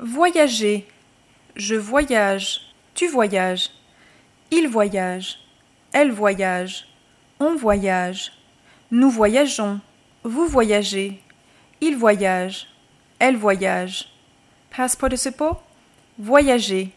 Voyager. Je voyage. Tu voyages. Il voyage. Elle voyage. On voyage. Nous voyageons. Vous voyagez. Il voyage. Elle voyage. Passepartout. Voyager.